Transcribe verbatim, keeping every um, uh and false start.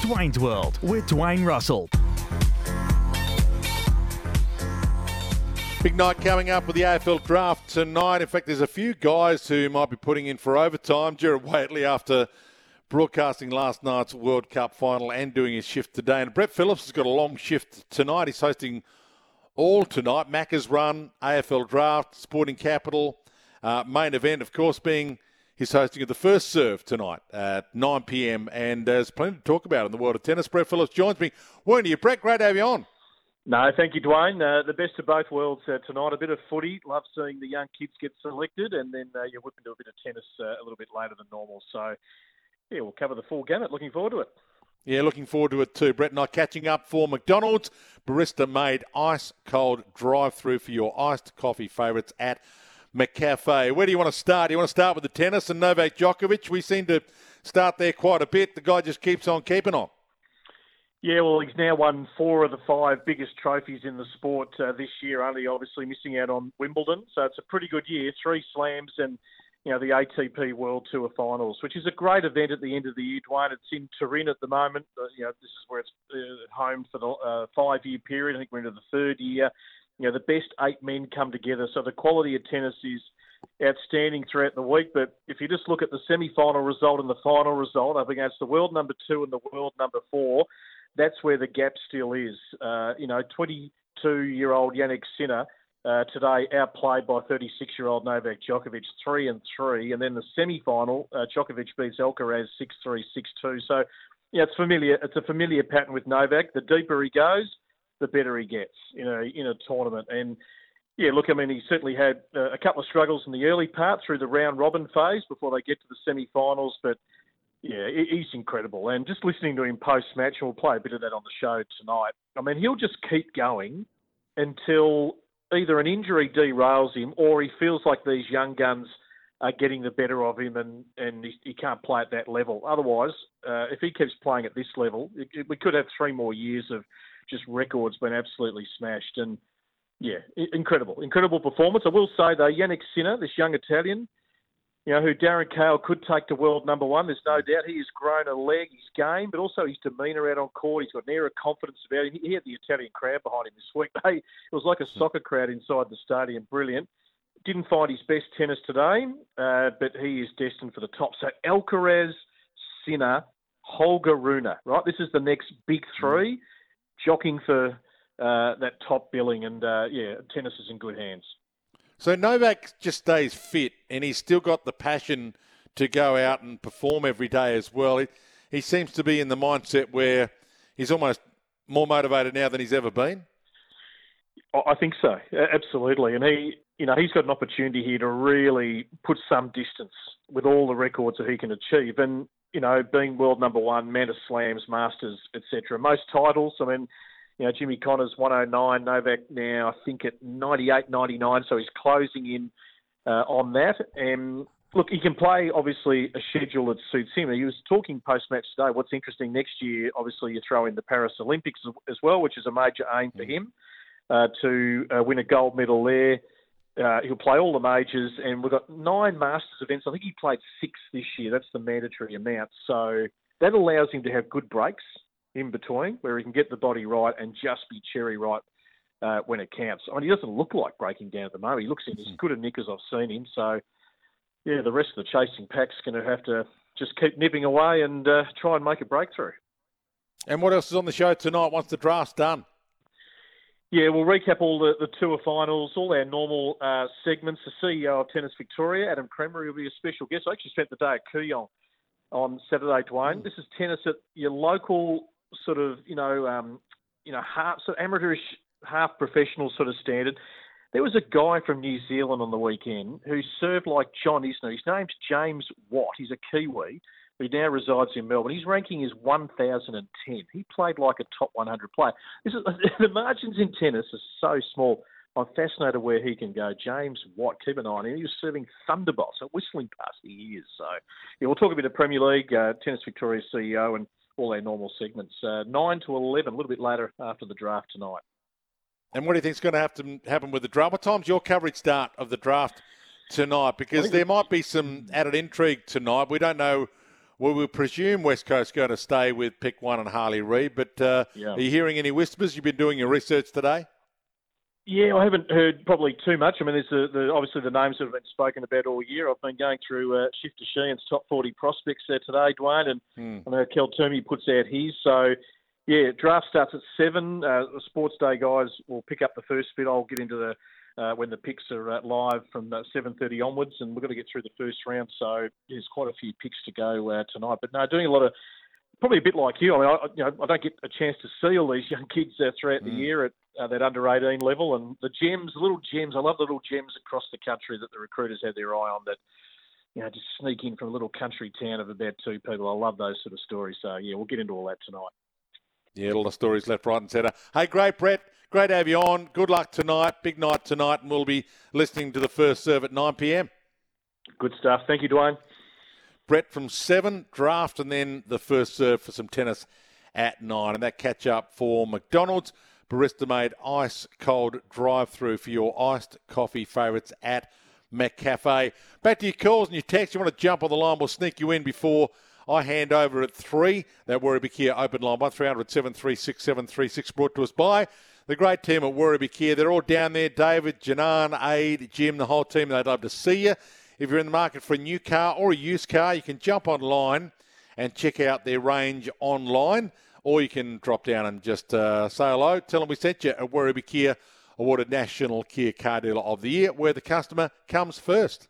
Dwayne's World with Dwayne Russell. Big night coming up with the A F L draft tonight. In fact, there's a few guys who might be putting in for overtime. Jared Waitley, after broadcasting last night's World Cup final and doing his shift today. And Brett Phillips has got a long shift tonight. He's hosting all tonight. Macca's Run, A F L draft, Sporting Capital, uh, main event, of course, being his hosting of the First Serve tonight at nine p.m. And there's plenty to talk about in the world of tennis. Brett Phillips joins me. Weren't you, Brett? Great to have you on. No, thank you, Dwayne. Uh, the best of both worlds uh, tonight. A bit of footy. Love seeing the young kids get selected. And then uh, you whip into a bit of tennis uh, a little bit later than normal. So, yeah, we'll cover the full gamut. Looking forward to it. Yeah, looking forward to it too. Brett and I catching up for McDonald's. Barista made ice cold drive-through for your iced coffee favourites at McCafe. Where do you want to start? Do you want to start with the tennis and Novak Djokovic? We seem to start there quite a bit. The guy just keeps on keeping on. Yeah, well, he's now won four of the five biggest trophies in the sport uh, this year, only obviously missing out on Wimbledon. So it's a pretty good year. Three slams and, you know, the A T P World Tour Finals, which is a great event at the end of the year, Dwayne. It's in Turin at the moment. Uh, you know, this is where it's uh, at home for the uh, five-year period. I think we're into the third year. You know, the best eight men come together. So the quality of tennis is outstanding throughout the week. But if you just look at the semi-final result and the final result up against the world number two and the world number four, that's where the gap still is. Uh, you know, twenty-two-year-old Yannick Sinner uh, today outplayed by thirty-six-year-old Novak Djokovic, three and three. And then the semi-final, uh, Djokovic beats Alcaraz six three, six two. So, yeah, it's familiar. It's a familiar pattern with Novak. The deeper he goes, the better he gets in a, in a tournament. And, yeah, look, I mean, he certainly had uh, a couple of struggles in the early part through the round-robin phase before they get to the semi-finals. But, yeah, he's incredible. And just listening to him post-match, and we'll play a bit of that on the show tonight, I mean, he'll just keep going until either an injury derails him or he feels like these young guns are getting the better of him and, and he, he can't play at that level. Otherwise, uh, if he keeps playing at this level, it, it, we could have three more years of just records been absolutely smashed. And, yeah, incredible. Incredible performance. I will say, though, Yannick Sinner, this young Italian, you know, who Darren Cahill could take to world number one. There's no doubt he has grown a leg, his game, but also his demeanour out on court. He's got an air of confidence about him. He had the Italian crowd behind him this week. It was like a soccer crowd inside the stadium. Brilliant. Didn't find his best tennis today, uh, but he is destined for the top. So Alcaraz, Sinner, Holger Runa, right? This is the next big three. Mm. Jockeying for uh, that top billing, and uh, yeah, tennis is in good hands. So Novak just stays fit, and he's still got the passion to go out and perform every day as well. He, he seems to be in the mindset where he's almost more motivated now than he's ever been. I think so, absolutely. And he, you know, he's got an opportunity here to really put some distance with all the records that he can achieve, and, you know, being world number one, man of slams, masters, et cetera. Most titles, I mean, you know, Jimmy Connors, one oh nine, Novak now, I think, at ninety-eight ninety-nine, so he's closing in uh, on that. And, look, he can play, obviously, a schedule that suits him. He was talking post-match today. What's interesting next year, obviously, you throw in the Paris Olympics as well, which is a major aim for him uh, to uh, win a gold medal there. Uh, he'll play all the majors, and we've got nine Masters events. I think he played six this year. That's the mandatory amount. So that allows him to have good breaks. in between where he can get the body right and just be cherry right uh, when it counts. I mean, he doesn't look like breaking down at the moment. He looks in as good a nick as I've seen him. So, yeah, the rest of the chasing pack's going to have to just keep nipping away and uh, try and make a breakthrough. And what else is on the show tonight once the draft's done? Yeah, we'll recap all the, the tour finals, all our normal uh, segments. The C E O of Tennis Victoria, Adam Cremery, will be a special guest. I actually spent the day at Kooyong on Saturday, Dwayne. This is tennis at your local sort of, you know, um, you know, half sort of amateurish, half professional sort of standard. There was a guy from New Zealand on the weekend who served like John Isner. His name's James Watt. He's a Kiwi who now resides in Melbourne. His ranking is one thousand ten. He played like a top one hundred player. This is, the margins in tennis are so small. I'm fascinated where he can go. James Watt, keep an eye on him. He was serving Thunderbolts at whistling past the ears. So yeah, we'll talk a bit of Premier League, uh, Tennis Victoria C E O, and all our normal segments. Uh, nine to eleven, a little bit later after the draft tonight. And what do you think is going to have to happen with the draft? What time's your coverage start of the draft tonight? Because there might be some added intrigue tonight. We don't know. We will presume West Coast going to stay with pick one and Harley Reid. But uh, yeah. Are you hearing any whispers? You've been doing your research today? Yeah, I haven't heard probably too much. I mean, there's the, the, obviously the names that have been spoken about all year. I've been going through uh, Shifter Sheehan's top forty prospects there today, Dwayne, and mm. I know Kel Toomey puts out his. So. Yeah, draft starts at seven. Uh, the Sports Day guys will pick up the first bit. I'll get into the uh, when the picks are uh, live from uh, seven thirty onwards, and we're going to get through the first round. So there's quite a few picks to go uh, tonight. But no, doing a lot of probably a bit like you. I mean, I, you know, I don't get a chance to see all these young kids uh, throughout mm. the year at uh, that under eighteen level, and the gems, little gems. I love the little gems across the country that the recruiters have their eye on. That. You know, just sneak in from a little country town of about two people. I love those sort of stories. So yeah, we'll get into all that tonight. Yeah, all the stories left, right and centre. Hey, great, Brett. Great to have you on. Good luck tonight. Big night tonight. And we'll be listening to the first serve at nine p.m. Good stuff. Thank you, Dwayne. Brett from seven, draft, and then the first serve for some tennis at nine. And that catch-up for McDonald's. Barista-made ice-cold drive-through for your iced coffee favourites at McCafe. Back to your calls and your texts. You want to jump on the line, we'll sneak you in before I hand over at three. That Worryby Kia open line, one three hundred seven three six seven three six, brought to us by the great team at Worryby Kia. They're all down there, David, Janan, Aid, Jim, the whole team. They'd love to see you. If you're in the market for a new car or a used car, you can jump online and check out their range online, or you can drop down and just uh, say hello. Tell them we sent you at Worryby Kia, awarded National Kia Car Dealer of the Year, where the customer comes first.